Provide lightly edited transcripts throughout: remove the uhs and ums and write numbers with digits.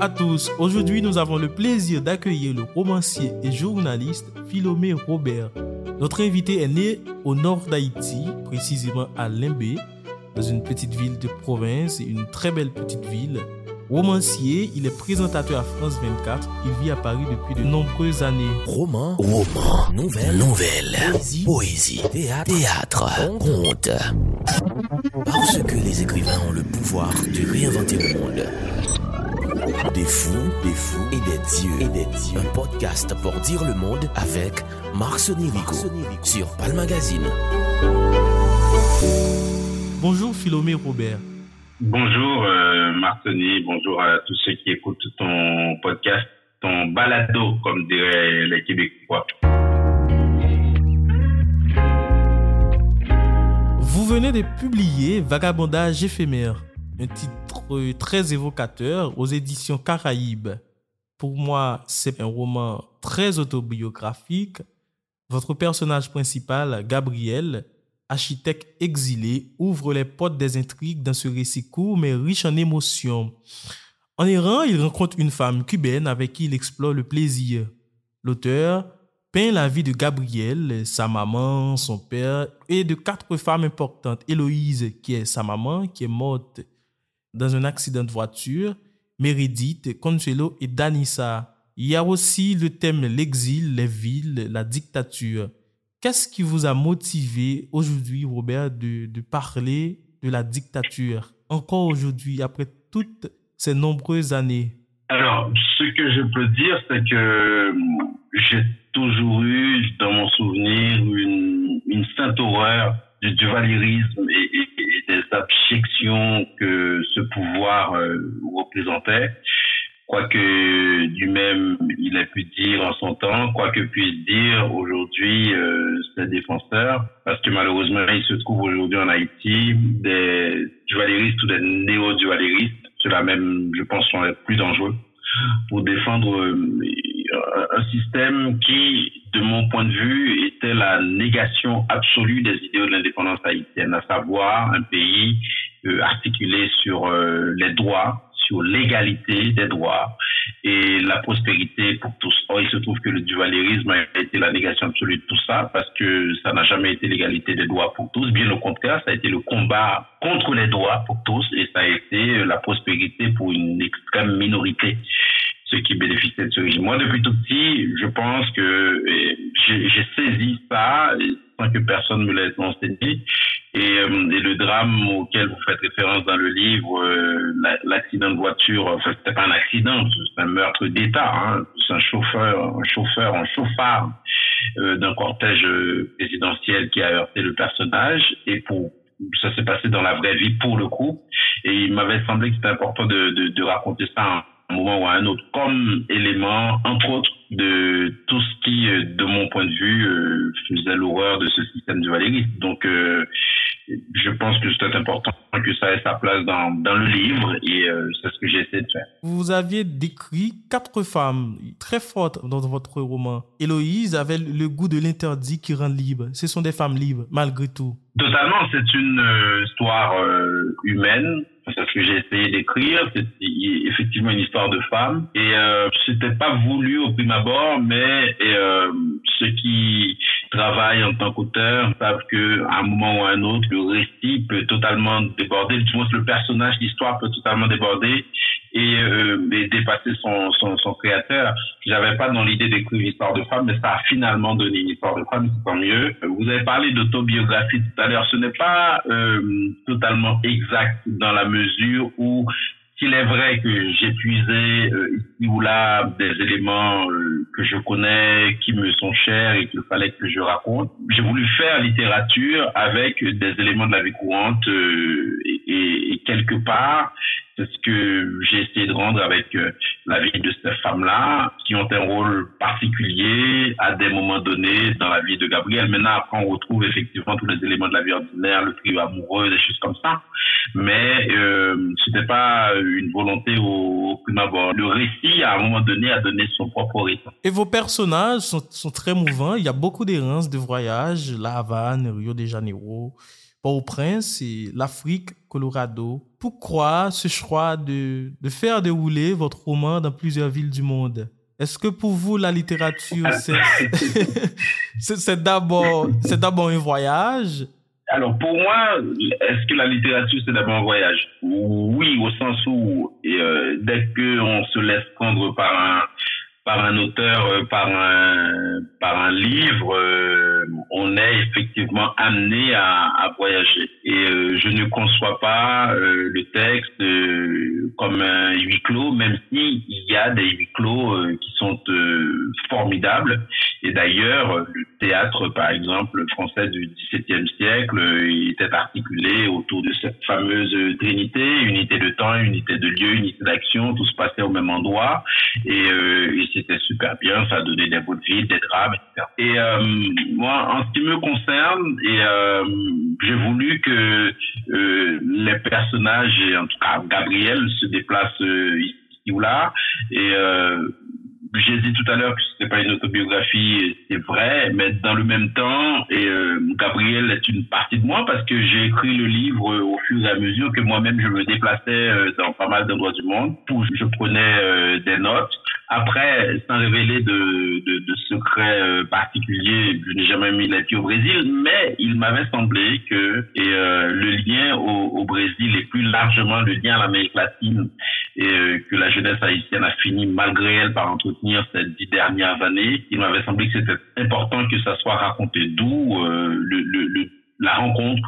à tous. Aujourd'hui, nous avons le plaisir d'accueillir le romancier et journaliste Philomé Robert. Notre invité est né au nord d'Haïti, précisément à Limbé, dans une petite ville de province, une très belle petite ville. Romancier, il est présentateur à France 24. Il vit à Paris depuis de nombreuses années. Roman, nouvelle, poésie, théâtre, conte. Parce que les écrivains ont le pouvoir de réinventer le monde. Des fous et des dieux. Un podcast pour dire le monde avec Marc Sony Ricot sur Pal Magazine. Bonjour Philomé Robert. Bonjour Marc Sony, bonjour à tous ceux qui écoutent ton podcast, ton balado comme diraient les Québécois. Vous venez de publier Vagabondages éphémères, un titre très évocateur aux éditions Caraïbes. Pour moi, c'est un roman très autobiographique. Votre personnage principal, Gabriel, architecte exilé, ouvre les portes des intrigues dans ce récit court mais riche en émotions. En errant, il rencontre une femme cubaine avec qui il explore le plaisir. L'auteur peint la vie de Gabriel, sa maman, son père et de 4 femmes importantes. Héloïse, qui est sa maman, qui est morte dans un accident de voiture, Meredith, Consuelo et Danissa. Il y a aussi le thème l'exil, les villes, la dictature. Qu'est-ce qui vous a motivé aujourd'hui, Robert, de parler de la dictature, encore aujourd'hui, après toutes ces nombreuses années? Alors, ce que je peux dire, c'est que j'ai toujours eu, dans mon souvenir, une sainte horreur du duvaliérisme et des abjections que ce pouvoir représentait. Quoique du même, il a pu dire en son temps, quoique puisse dire aujourd'hui ses défenseurs, parce que malheureusement, il se trouve aujourd'hui en Haïti des duvaliéristes ou des néo-duvaliéristes, ceux-là même, je pense, sont les plus dangereux, pour défendre un système qui, de mon point de vue, était la négation absolue des idéaux de l'indépendance haïtienne, à savoir un pays articulé sur les droits, sur l'égalité des droits et la prospérité pour tous. Or, il se trouve que le duvaliérisme a été la négation absolue de tout ça parce que ça n'a jamais été l'égalité des droits pour tous. Bien au contraire, ça a été le combat contre les droits pour tous et ça a été la prospérité pour une extrême minorité, ceux qui bénéficiaient de ce régime. Moi, depuis tout petit, je pense que j'ai saisi ça sans que personne me l'ait enseigné. Et le drame auquel vous faites référence dans le livre, l'accident de voiture, enfin, c'était pas un accident, c'est un meurtre d'État, hein. C'est un chauffard d'un cortège présidentiel qui a heurté le personnage et ça s'est passé dans la vraie vie pour le coup. Et il m'avait semblé que c'était important de raconter ça à un moment ou à un autre comme élément, entre autres, de tout ce qui, de mon point de vue, faisait l'horreur de ce système duvaliériste. Donc, je pense que c'est important que ça ait sa place dans le livre et c'est ce que j'ai essayé de faire. Vous aviez décrit 4 femmes très fortes dans votre roman. Héloïse avait le goût de l'interdit qui rend libre. Ce sont des femmes libres, malgré tout. Totalement, c'est une histoire humaine. C'est ce que j'ai essayé d'écrire. C'est effectivement une histoire de femme. Et c'était pas voulu au prime abord, mais ceux qui travaillent en tant qu'auteur savent qu'à un moment ou à un autre, le récit peut totalement déborder. Du moins, le personnage, l'histoire peut totalement déborder et dépasser son créateur. J'avais pas dans l'idée d'écrire une histoire de femme, mais ça a finalement donné une histoire de femme, c'est tant mieux. Vous avez parlé d'autobiographie tout à l'heure. Ce n'est pas totalement exact dans la mesure où s'il est vrai que j'ai puisé ici ou là des éléments que je connais, qui me sont chers et qu'il fallait que je raconte, j'ai voulu faire littérature avec des éléments de la vie courante et quelque part, c'est ce que j'ai essayé de rendre avec la vie de ces femmes-là qui ont un rôle particulier à des moments donnés dans la vie de Gabriel. Maintenant, après, on retrouve effectivement tous les éléments de la vie ordinaire, le trio amoureux, des choses comme ça. Mais c'était pas une volonté au prime abord. Le récit, à un moment donné, a donné son propre rythme. Et vos personnages sont très mouvants. Il y a beaucoup d'errances, de voyages, La Havane, Rio de Janeiro, Port-au-Prince et l'Afrique. Colorado. Pourquoi ce choix de faire dérouler votre roman dans plusieurs villes du monde? Est-ce que pour vous, la littérature, c'est d'abord un voyage? Alors, pour moi, est-ce que la littérature, c'est d'abord un voyage? Oui, au sens où dès qu'on se laisse prendre par un auteur, par un livre, on est effectivement amené à voyager. Et je ne conçois pas le texte comme un huis clos, même si il y a des huis clos qui sont formidables. Et d'ailleurs, le théâtre, par exemple, français du XVIIe siècle, était articulé autour de cette fameuse trinité, unité de temps, unité de lieu, unité d'action, tout se passait au même endroit. Et c'était super bien, ça donnait des bouts de vie, des drames, etc. Et moi, en ce qui me concerne, j'ai voulu que les personnages, en tout cas Gabriel, se déplacent ici ou là. Et j'ai dit tout à l'heure que c'était pas une autobiographie, c'est vrai, mais dans le même temps, Gabriel est une partie de moi parce que j'ai écrit le livre au fur et à mesure que moi-même je me déplaçais dans pas mal d'endroits du monde où je prenais des notes. Après, sans révéler de secrets particuliers, je n'ai jamais mis les pieds au Brésil, mais il m'avait semblé que le lien au Brésil et plus largement le lien à l'Amérique latine et que la jeunesse haïtienne a fini malgré elle par entretenir ces 10 dernières années, il m'avait semblé que c'était important que ça soit raconté, d'où la rencontre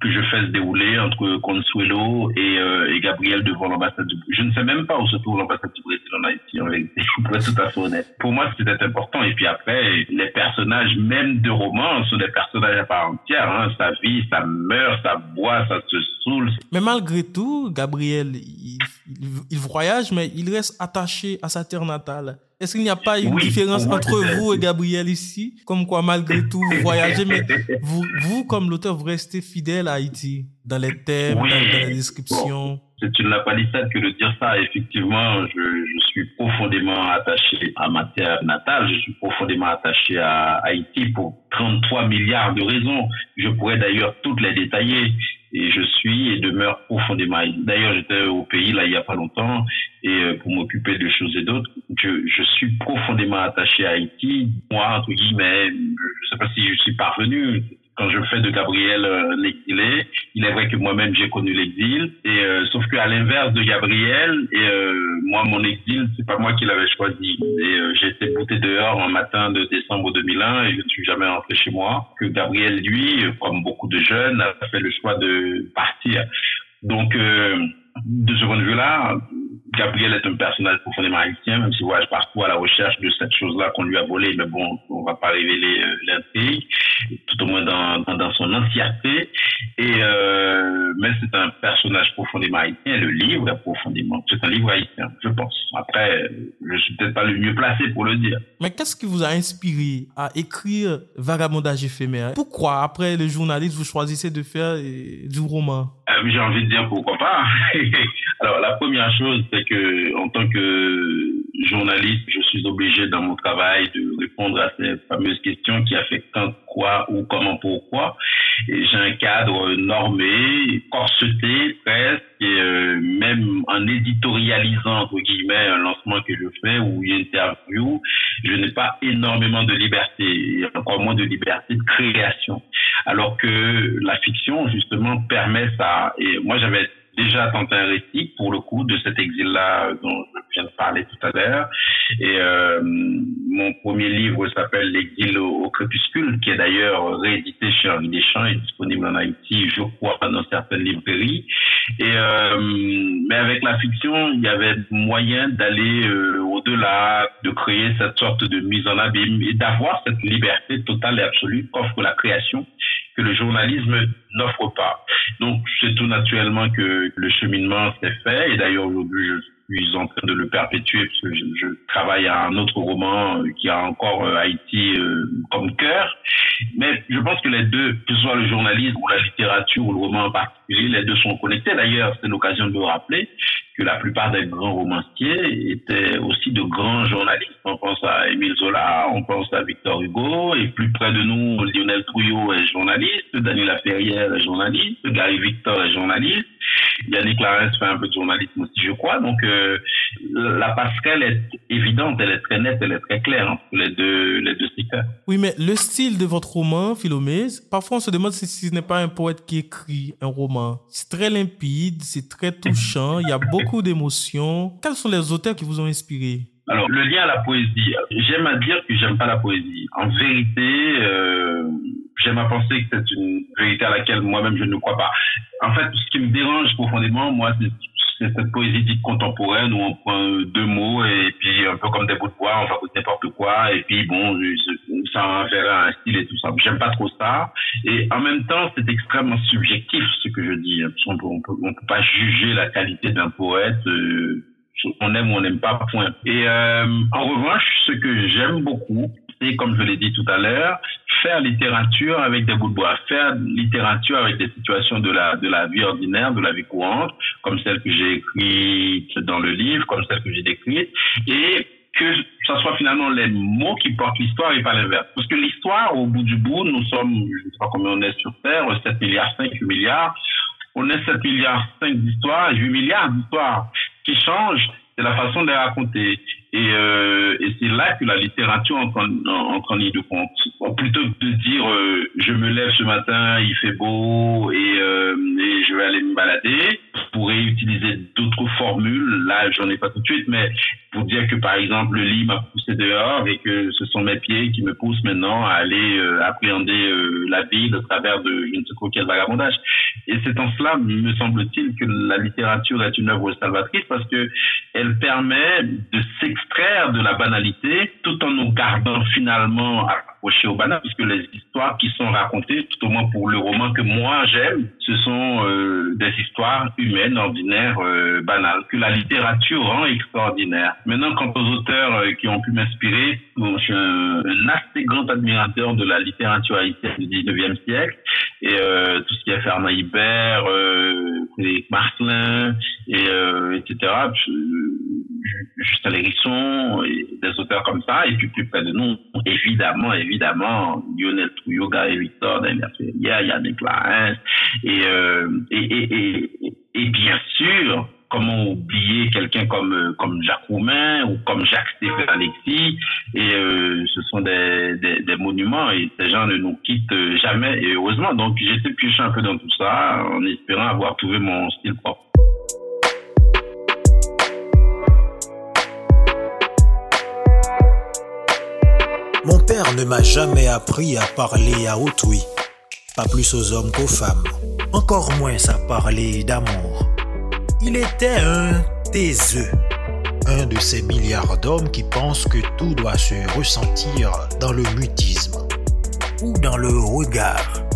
que je fais se dérouler entre Consuelo et Gabriel devant l'ambassade du Brésil. Je ne sais même pas où se trouve l'ambassade du Brésil en Haïti, en vérité, pour être tout à fait honnête. Pour moi, c'était important. Et puis après, les personnages, même de romans, sont des personnages à part entière. Hein. Ça vit, ça meurt, ça boit, ça se saoule. Mais malgré tout, Gabriel, il voyage, mais il reste attaché à sa terre natale. Est-ce qu'il n'y a pas une différence entre vous et Gabriel ici? Comme quoi, malgré tout, vous voyagez, mais vous, comme l'auteur, vous restez fidèle à Haïti, dans les thèmes, dans les descriptions. Bon, c'est une lapalissade que de dire ça. Effectivement, je suis profondément attaché à ma terre natale. Je suis profondément attaché à Haïti pour 33 milliards de raisons. Je pourrais d'ailleurs toutes les détailler. Et je suis et demeure profondément. D'ailleurs, j'étais au pays là il y a pas longtemps et pour m'occuper de choses et d'autres, je suis profondément attaché à Haïti. Moi, entre guillemets, je sais pas si je suis parvenu. Quand je fais de Gabriel l'exilé, il est vrai que moi-même j'ai connu l'exil et sauf que à l'inverse de Gabriel et moi mon exil c'est pas moi qui l'avais choisi et j'ai été bouté dehors un matin de décembre 2001 et je ne suis jamais rentré chez moi. Que Gabriel lui, comme beaucoup de jeunes, a fait le choix de partir. Donc de ce point de vue-là, Gabriel est un personnage profondément haïtien, même s'il voyage partout à la recherche de cette chose-là qu'on lui a volée. Mais bon, on va pas révéler l'intrigue, tout au moins dans son entièreté. Mais c'est un personnage profondément haïtien. Le livre est profondément, c'est un livre haïtien, je pense. Après, je suis peut-être pas le mieux placé pour le dire. Mais qu'est-ce qui vous a inspiré à écrire Vagabondages éphémères? Pourquoi, après le journaliste, vous choisissez de faire du roman? J'ai envie de dire pourquoi pas. Alors, la première chose, c'est que, en tant que journaliste, je suis obligé dans mon travail de répondre à ces fameuses questions qui affectent quand, quoi, où, comment, pourquoi. Et j'ai un cadre normé, corseté presque, et même en éditorialisant, entre guillemets, un lancement que je fais ou une interview, je n'ai pas énormément de liberté, et encore moins de liberté de création. Alors que la fiction, justement, permet ça. Et moi, j'avais déjà tenté un récit, pour le coup, de cet exil-là dont je viens de parler tout à l'heure. Et mon premier livre s'appelle « L'exil au crépuscule », qui est d'ailleurs réédité chez Henri Deschamps et disponible en Haïti, je crois, dans certaines librairies. Mais avec la fiction, il y avait moyen d'aller au-delà, de créer cette sorte de mise en abîme et d'avoir cette liberté totale et absolue qu'offre la création, que le journalisme n'offre pas. Donc, c'est tout naturellement que le cheminement s'est fait. Et d'ailleurs, aujourd'hui, je suis en train de le perpétuer parce que je travaille à un autre roman qui a encore Haïti comme cœur. Mais je pense que les deux, que ce soit le journalisme ou la littérature ou le roman en particulier, les deux sont connectés. D'ailleurs, c'est l'occasion de le rappeler que la plupart des grands romanciers étaient aussi de grands journalistes. On pense à Émile Zola, on pense à Victor Hugo, et plus près de nous, Lionel Trouillot est journaliste, Daniela Ferrière est journaliste, Gary Victor est journaliste, Yannick Lahens fait un peu de journalisme aussi, je crois. Donc, la passerelle est évidente, elle est très nette, elle est très claire entre les deux secteurs. Oui, mais le style de votre roman, Philomé, parfois on se demande si ce n'est pas un poète qui écrit un roman. C'est très limpide, c'est très touchant, il y a beaucoup d'émotions. Quels sont les auteurs qui vous ont inspiré? Alors, le lien à la poésie, j'aime à dire que j'aime pas la poésie. En vérité, j'aime à penser que c'est une vérité à laquelle moi-même je ne crois pas. En fait, ce qui me dérange profondément, moi, c'est cette poésie dite contemporaine où on prend deux mots et puis un peu comme des bouts de bois, on raconte n'importe quoi et puis bon, ça verra un style et tout ça. J'aime pas trop ça. Et en même temps, c'est extrêmement subjectif ce que je dis. On peut pas juger la qualité d'un poète. On aime ou on n'aime pas, point. Et en revanche, ce que j'aime beaucoup, c'est, comme je l'ai dit tout à l'heure, faire littérature avec des bouts de bois, faire littérature avec des situations de la vie ordinaire, de la vie courante, comme celle que j'ai écrite dans le livre, comme celle que j'ai décrite, et que ça soit finalement les mots qui portent l'histoire et pas l'inverse. Parce que l'histoire, au bout du bout, nous sommes, je ne sais pas combien on est sur Terre, 7 milliards, 5 milliards, on est 7 milliards, 5 d'histoires, 8 milliards d'histoires. Ce qui change, c'est la façon de les raconter. Et c'est là que la littérature entre en ligne de compte. Plutôt que de dire je me lève ce matin, il fait beau et je vais aller me balader, je pourrais utiliser d'autres formules. Là, j'en ai pas tout de suite, mais pour dire que par exemple le lit m'a poussé dehors et que ce sont mes pieds qui me poussent maintenant à aller appréhender la ville au travers de je ne sais trop quel vagabondage. Et c'est en cela, me semble-t-il, que la littérature est une œuvre salvatrice parce que elle permet de s'extraire de la banalité tout en nous gardant finalement accrochés au banal, puisque les histoires qui sont racontées, tout au moins pour le roman que moi j'aime, ce sont des histoires humaines, ordinaires, banales, que la littérature rend extraordinaire. Maintenant, quant aux auteurs qui ont pu m'inspirer, bon, je suis un assez grand admirateur de la littérature haïtienne du 19e siècle, et tout ce qui est Fernand Hibbert, Frédéric Marcelin, etc., Juste Lhérisson, des auteurs comme ça, et puis plus près de nous, évidemment, Lionel Trouillot, Gary Victor, Daniela Ferrière, Yannick Lahens, et bien sûr, comment oublier quelqu'un comme Jacques Roumain ou comme Jacques Stéphane Alexis, et ce sont des monuments et ces gens ne nous quittent jamais et heureusement. Donc j'étais pioché un peu dans tout ça en espérant avoir trouvé mon style propre. Mon père ne m'a jamais appris à parler à autrui, pas plus aux hommes qu'aux femmes, encore moins à parler d'amour. Il était un taiseux, un de ces milliards d'hommes qui pensent que tout doit se ressentir dans le mutisme ou dans le regard.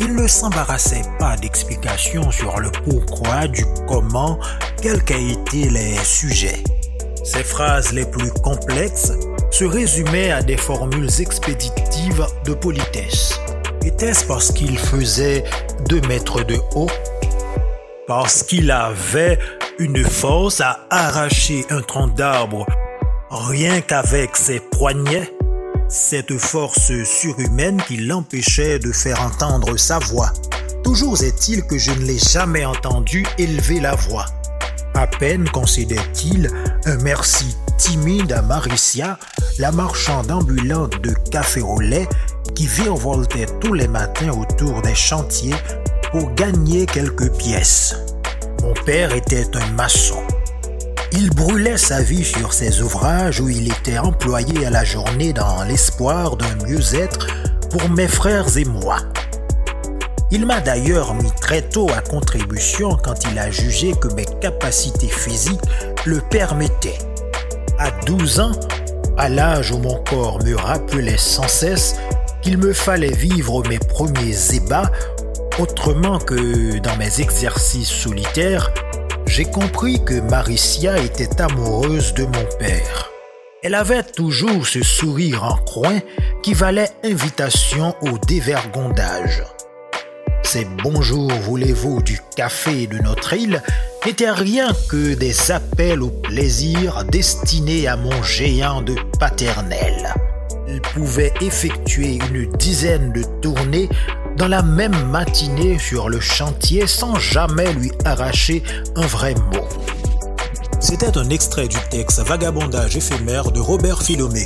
Il ne s'embarrassait pas d'explications sur le pourquoi, du comment, quels qu'aient été les sujets. Ses phrases les plus complexes se résumaient à des formules expéditives de politesse. Était-ce parce qu'il faisait 2 mètres de haut ? Parce qu'il avait une force à arracher un tronc d'arbre rien qu'avec ses poignets, cette force surhumaine qui l'empêchait de faire entendre sa voix. Toujours est-il que je ne l'ai jamais entendu élever la voix. À peine concédait-il un merci timide à Maricia, la marchande ambulante de café au lait qui virevoltait tous les matins autour des chantiers pour gagner quelques pièces. Mon père était un maçon. Il brûlait sa vie sur ses ouvrages où il était employé à la journée dans l'espoir d'un mieux-être pour mes frères et moi. Il m'a d'ailleurs mis très tôt à contribution quand il a jugé que mes capacités physiques le permettaient. À 12 ans, à l'âge où mon corps me rappelait sans cesse qu'il me fallait vivre mes premiers ébats, autrement que dans mes exercices solitaires, j'ai compris que Maricia était amoureuse de mon père. Elle avait toujours ce sourire en coin qui valait invitation au dévergondage. Ces bonjours voulez-vous du café de notre île n'étaient rien que des appels au plaisir destinés à mon géant de paternel. Il pouvait effectuer une dizaine de tournées dans la même matinée sur le chantier sans jamais lui arracher un vrai mot. C'était un extrait du texte « Vagabondages éphémères » de Robert Philomé.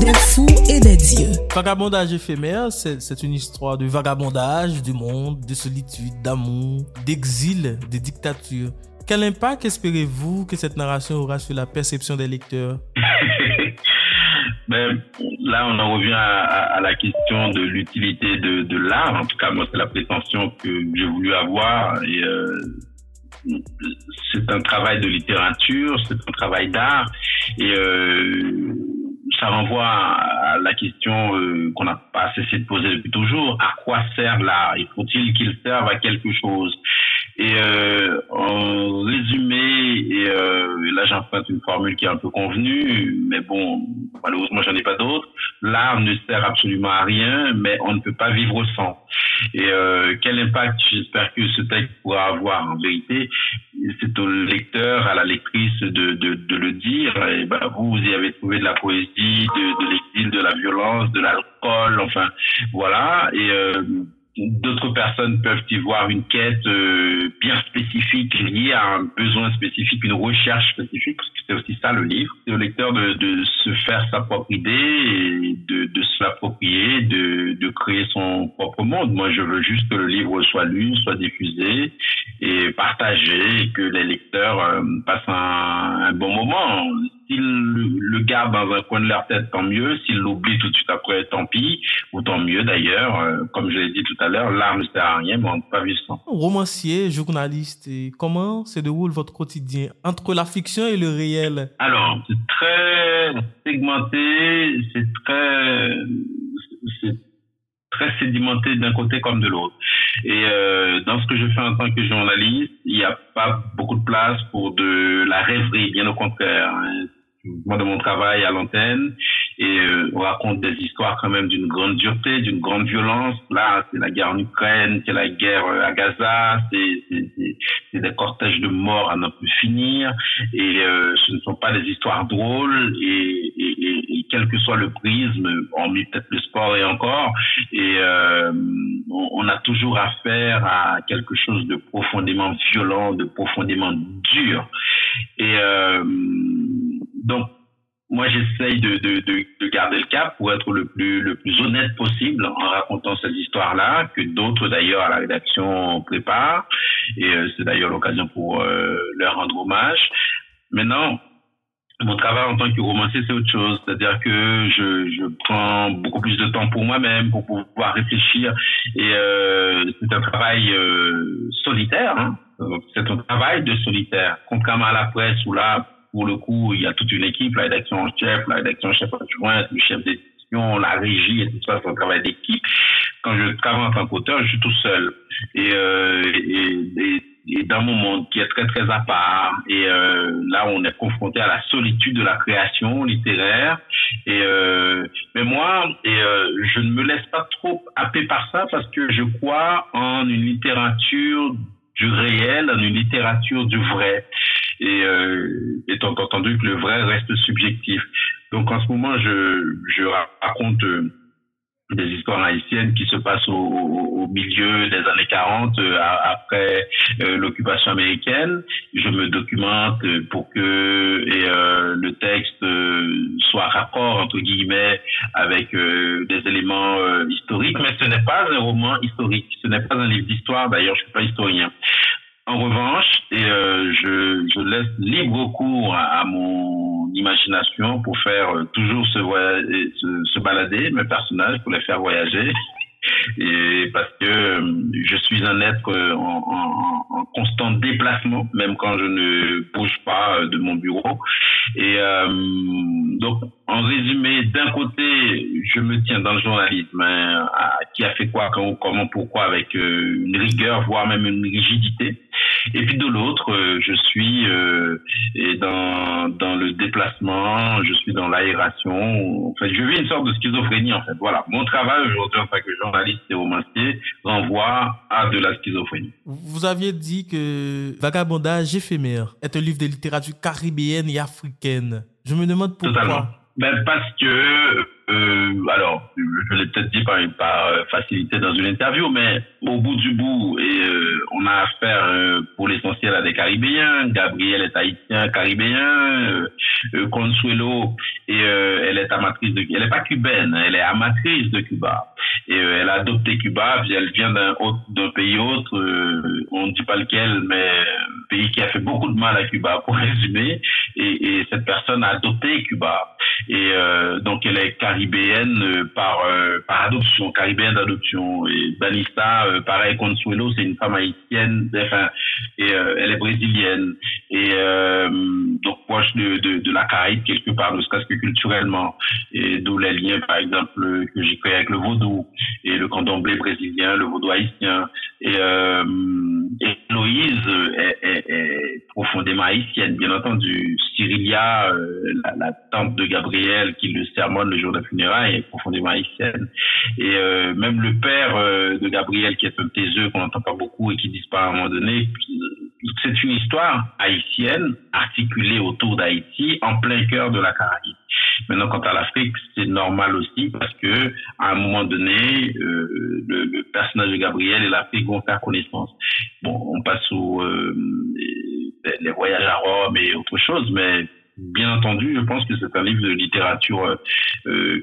Des fous et des dieux. Vagabondage éphémère, c'est une histoire de vagabondage, du monde, de solitude, d'amour, d'exil, de dictature. Quel impact espérez-vous que cette narration aura sur la perception des lecteurs? Ben, là, on en revient à la question de l'utilité de l'art. En tout cas, moi, c'est la prétention que j'ai voulu avoir. Et, c'est un travail de littérature, c'est un travail d'art. Et ça renvoie à la question qu'on n'a pas cessé de poser depuis toujours. À quoi sert l'art? Il faut-il qu'il serve à quelque chose? Et en résumé, et là j'emprunte une formule qui est un peu convenue, mais bon, malheureusement j'en ai pas d'autre. L'art ne sert absolument à rien, mais on ne peut pas vivre sans. Et quel impact j'espère que ce texte pourra avoir en vérité, c'est au lecteur, à la lectrice de le dire. Et ben vous y avez trouvé de la poésie, de l'exil, de la violence, de l'alcool, enfin voilà. Et d'autres personnes peuvent y voir une quête bien spécifique, liée à un besoin spécifique, une recherche spécifique, parce que c'est aussi ça le livre. C'est au lecteur de se faire sa propre idée, et de se l'approprier, de créer son propre monde. Moi, je veux juste que le livre soit lu, soit diffusé et partagé, et que les lecteurs passent un bon moment. S'ils le gardent dans un coin de leur tête, tant mieux. S'ils l'oublient tout de suite après, tant pis. Ou tant mieux d'ailleurs. Comme je l'ai dit tout à l'heure, l'art ne sert à rien, mais on ne peut pas vivre sans. Romancier, journaliste, et comment se déroule votre quotidien entre la fiction et le réel? Alors, c'est très segmenté, c'est très sédimenté d'un côté comme de l'autre. Et dans ce que je fais en tant que journaliste, il n'y a pas beaucoup de place pour de la rêverie, bien au contraire. Moi, de mon travail à l'antenne, et on raconte des histoires quand même d'une grande dureté, d'une grande violence. Là, c'est la guerre en Ukraine, c'est la guerre à Gaza, c'est des cortèges de morts à n'en plus finir. Et ce ne sont pas des histoires drôles. Et quel que soit le prisme, hormis peut-être le sport et encore, et on a toujours affaire à quelque chose de profondément violent, de profondément dur. Et donc, moi, j'essaye de garder le cap pour être le plus honnête possible en racontant cette histoire-là, que d'autres, d'ailleurs, à la rédaction préparent. Et c'est d'ailleurs l'occasion pour leur rendre hommage. Maintenant, mon travail en tant que romancier, c'est autre chose. C'est-à-dire que je prends beaucoup plus de temps pour moi-même, pour pouvoir réfléchir. Et c'est un travail solitaire, hein. C'est un travail de solitaire. Contrairement à la presse où là, pour le coup, il y a toute une équipe, la rédaction en chef, la rédaction chef adjointe, le chef d'édition, la régie, et tout ça, c'est un travail d'équipe. Quand je travaille en tant qu'auteur, je suis tout seul. Et dans mon monde qui est très, très à part. Et là, on est confronté à la solitude de la création littéraire. Et mais moi, je ne me laisse pas trop happer par ça parce que je crois en une littérature du réel, en une littérature du vrai. Et étant entendu que le vrai reste subjectif. Donc en ce moment, je raconte des histoires haïtiennes qui se passent au milieu des années 40, après l'occupation américaine. Je me documente pour que le texte soit raccord, entre guillemets, avec des éléments historiques. Mais ce n'est pas un roman historique, ce n'est pas un livre d'histoire. D'ailleurs, je ne suis pas historien. En revanche, je laisse libre cours à mon imagination pour faire toujours se balader, mes personnages, pour les faire voyager. Et parce que je suis un être en constant déplacement, même quand je ne bouge pas de mon bureau. Et donc, en résumé, d'un côté, je me tiens dans le journalisme, hein, à qui a fait quoi, quand, comment, pourquoi, avec une rigueur, voire même une rigidité. Et puis de l'autre, je suis dans le déplacement, je suis dans l'aération. En fait, je vis une sorte de schizophrénie, en fait. Voilà, mon travail aujourd'hui en tant que journaliste et romancier renvoie à de la schizophrénie. Vous aviez dit que Vagabondage éphémère est un livre de littérature caribéenne et africaine. Je me demande pourquoi. Totalement. Ben parce que alors je l'ai peut-être dit par facilité dans une interview, mais au bout du bout, on a affaire pour l'essentiel à des Caribéens. Gabriel est haïtien caribéen, Consuelo elle est amatrice de, elle est pas cubaine, elle est amatrice de Cuba. Et elle a adopté Cuba, puis elle vient d'un pays autre, on ne dit pas lequel, mais un pays qui a fait beaucoup de mal à Cuba, pour résumer. Et cette personne a adopté Cuba. Et donc elle est caribéenne par adoption, caribéenne d'adoption. Et Danissa, pareil, Consuelo, c'est une femme haïtienne, elle est brésilienne. Et donc proche de la Caraïbe, quelque part, ne serait-ce que culturellement. Et d'où les liens, par exemple, que j'ai créés avec le vaudou et le candomblé brésilien, le vaudou haïtien. Et Héloïse est profondément haïtienne, bien entendu. Cyrilia, la tante de Gabriel qui le sermonne le jour de la funéraille, est profondément haïtienne. Et même le père de Gabriel, qui est un taiseux qu'on n'entend pas beaucoup et qui disparaît à un moment donné, c'est une histoire haïtienne articulée autour d'Haïti en plein cœur de la Caraïbe. Maintenant, quant à l'Afrique, c'est normal aussi parce que à un moment donné, le personnage de Gabriel et l'Afrique vont faire connaissance. Bon, on passe aux les voyages à Rome et autre chose, mais bien entendu, je pense que c'est un livre de littérature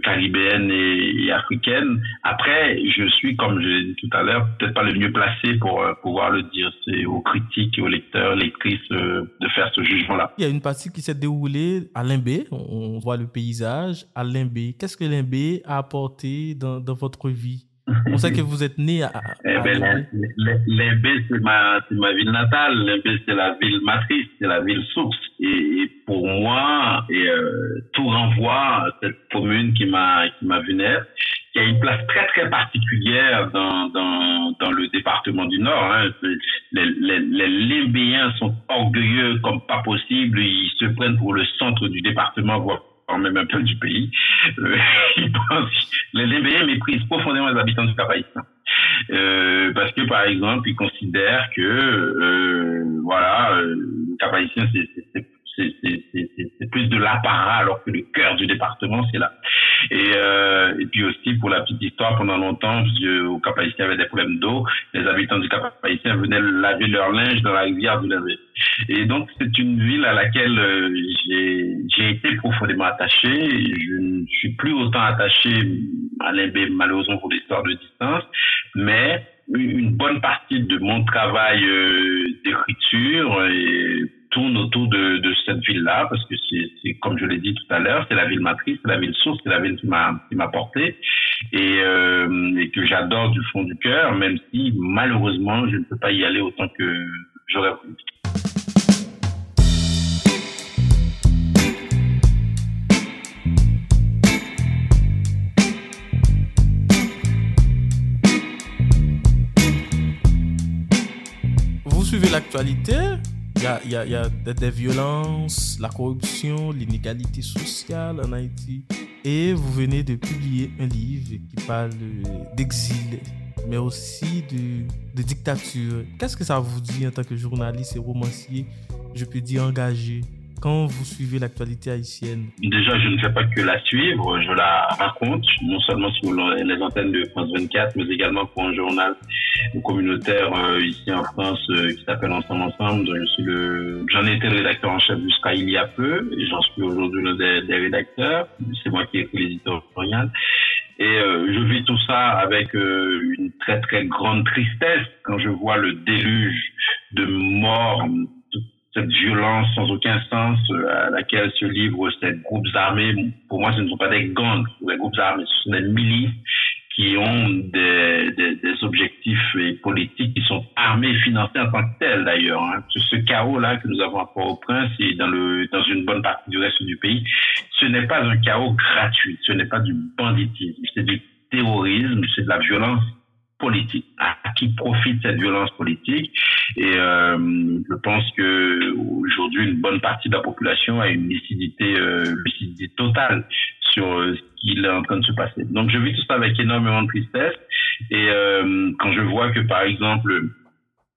caribéenne et africaine. Après, je suis, comme je l'ai dit tout à l'heure, peut-être pas le mieux placé pour pouvoir le dire. C'est aux critiques et aux lecteurs, lectrices de faire ce jugement-là. Il y a une partie qui s'est déroulée à Limbé. On voit le paysage à Limbé. Qu'est-ce que Limbé a apporté dans votre vie? On sait que vous êtes né à Limbé, c'est ma ville natale. Limbé, c'est la ville matrice, c'est la ville source. Et pour moi, tout renvoie à cette commune qui m'a vu naître, qui a une place très très particulière dans le département du Nord, hein. Les Limbéens sont orgueilleux comme pas possible. Ils se prennent pour le centre du département, voire même un peu du pays. Les Limbéens méprisent profondément les habitants du Cap-Haïtien. Parce que, par exemple, ils considèrent que, le Cap-Haïtien, c'est plus de l'apparat, alors que le cœur du département, c'est là. Et puis aussi, pour la petite histoire, pendant longtemps, au Cap-Haïtien, il y avait des problèmes d'eau. Les habitants du Cap-Haïtien venaient laver leur linge dans la rivière du Limbé. Et donc, c'est une ville à laquelle j'ai été profondément attaché. Je ne suis plus autant attaché à Limbé, malheureusement, pour l'histoire de distance. Mais une bonne partie de mon travail d'écriture tourne autour de cette ville-là, parce que c'est comme je l'ai dit tout à l'heure, c'est la ville matrice, c'est la ville source, c'est la ville qui m'a porté et que j'adore du fond du cœur, même si malheureusement je ne peux pas y aller autant que j'aurais voulu. Vous suivez l'actualité? Il y a des violences, la corruption, l'inégalité sociale en Haïti. Et vous venez de publier un livre qui parle d'exil, mais aussi de dictature. Qu'est-ce que ça vous dit en tant que journaliste et romancier, je peux dire engagé, quand vous suivez l'actualité haïtienne? Déjà, je ne fais pas que la suivre, je la raconte, non seulement sur les antennes de France 24, mais également pour un journal communautaire ici en France qui s'appelle Ensemble. J'en étais le rédacteur en chef jusqu'à il y a peu, et j'en suis aujourd'hui l'un des rédacteurs. C'est moi qui ai écrit les éditoriales. Et je vis tout ça avec une très très grande tristesse quand je vois le déluge de morts, cette violence sans aucun sens à laquelle se livrent ces groupes armés. Pour moi, ce ne sont pas des gangs, des groupes armés, ce sont des milices qui ont des objectifs et politiques qui sont armés, financés en tant que tels d'ailleurs. Hein. Ce chaos-là que nous avons à Port-au-Prince et dans une bonne partie du reste du pays, ce n'est pas un chaos gratuit, ce n'est pas du banditisme, c'est du terrorisme, c'est de la violence politique. À qui profite cette violence politique? Et je pense que aujourd'hui, une bonne partie de la population a une lucidité totale sur ce qu'il est en train de se passer. Donc, je vis tout ça avec énormément de tristesse. Et quand je vois que, par exemple,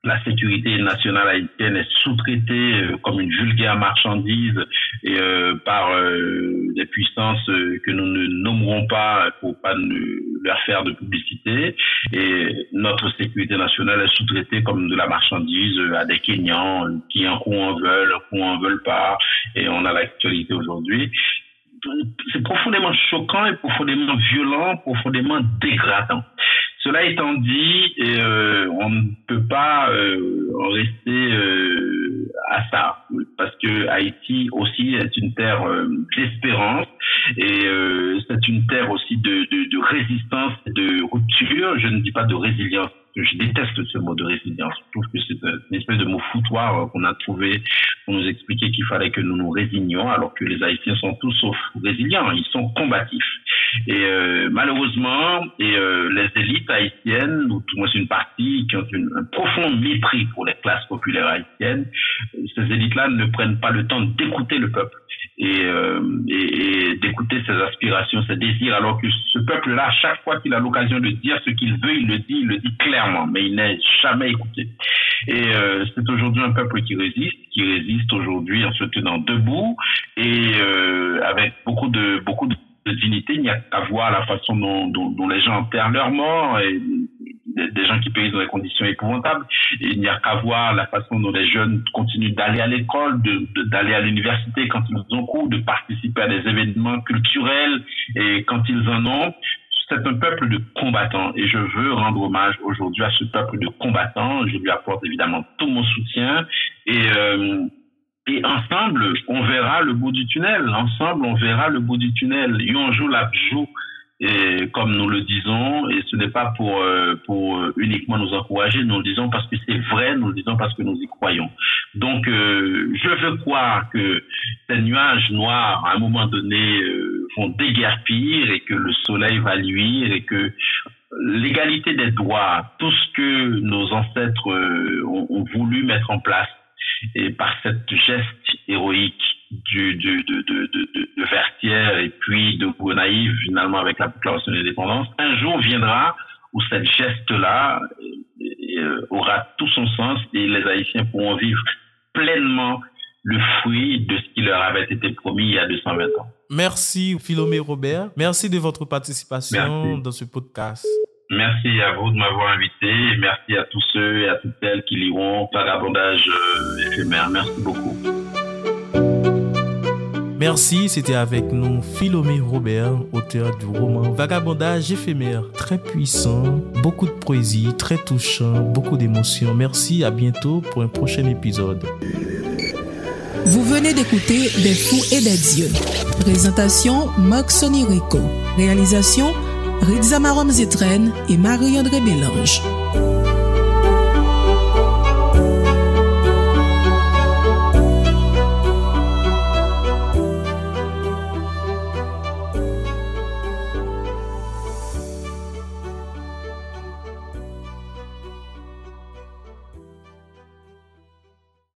la sécurité nationale haïtienne est sous-traitée comme une vulgaire marchandise et par des puissances que nous ne nommerons pas pour pas leur faire de publicité. Et notre sécurité nationale est sous-traitée comme de la marchandise à des Kenyans qui un coup en veulent, un coup en veulent pas. Et on a l'actualité aujourd'hui. C'est profondément choquant et profondément violent, profondément dégradant. Cela étant dit, on ne peut pas rester à ça, parce que Haïti aussi est une terre d'espérance et c'est une terre aussi de résistance, de rupture. Je ne dis pas de résilience. Je déteste ce mot de résilience. Je trouve que c'est une espèce de mot foutoir qu'on a trouvé pour nous expliquer qu'il fallait que nous nous résignions, alors que les Haïtiens sont tous sauf résilients. Ils sont combatifs. Et malheureusement, les élites haïtiennes, ou tout au moins une partie, qui ont un profond mépris pour les classes populaires haïtiennes, ces élites-là ne prennent pas le temps d'écouter le peuple et d'écouter ses aspirations, ses désirs, alors que ce peuple-là, chaque fois qu'il a l'occasion de dire ce qu'il veut, il le dit clairement, mais il n'est jamais écouté. Et c'est aujourd'hui un peuple qui résiste aujourd'hui en se tenant debout et avec beaucoup de dignité. Il n'y a qu'à voir la façon dont les gens enterrent leurs morts, et des gens qui périssent dans des conditions épouvantables. Et il n'y a qu'à voir la façon dont les jeunes continuent d'aller à l'école, d'aller à l'université quand ils ont cours, de participer à des événements culturels et quand ils en ont. C'est un peuple de combattants et je veux rendre hommage aujourd'hui à ce peuple de combattants. Je lui apporte évidemment tout mon soutien et ensemble, on verra le bout du tunnel. Ensemble, on verra le bout du tunnel. Yonjou l'abjou, et comme nous le disons, et ce n'est pas pour uniquement nous encourager, nous le disons parce que c'est vrai, nous le disons parce que nous y croyons. Donc, je veux croire que ces nuages noirs, à un moment donné, vont déguerpir et que le soleil va luire et que l'égalité des droits, tout ce que nos ancêtres ont voulu mettre en place, et par cette geste héroïque de Vertière et puis de Gonaïves, finalement avec la déclaration d'indépendance, un jour viendra où cette geste-là aura tout son sens et les Haïtiens pourront vivre pleinement le fruit de ce qui leur avait été promis il y a 220 ans. Merci Philomé Robert, merci de votre participation dans ce podcast. Merci à vous de m'avoir invité et merci à tous ceux et à toutes celles qui liront Vagabondages éphémères. Merci beaucoup. Merci, c'était avec nous Philomé Robert, auteur du roman Vagabondages éphémères. Très puissant, beaucoup de poésie, très touchant, beaucoup d'émotions. Merci, à bientôt pour un prochain épisode. Vous venez d'écouter Des fous et des dieux. Présentation Marc Sony Ricot. Réalisation Ritzamarum Zétrenne et Marie-André Bélange.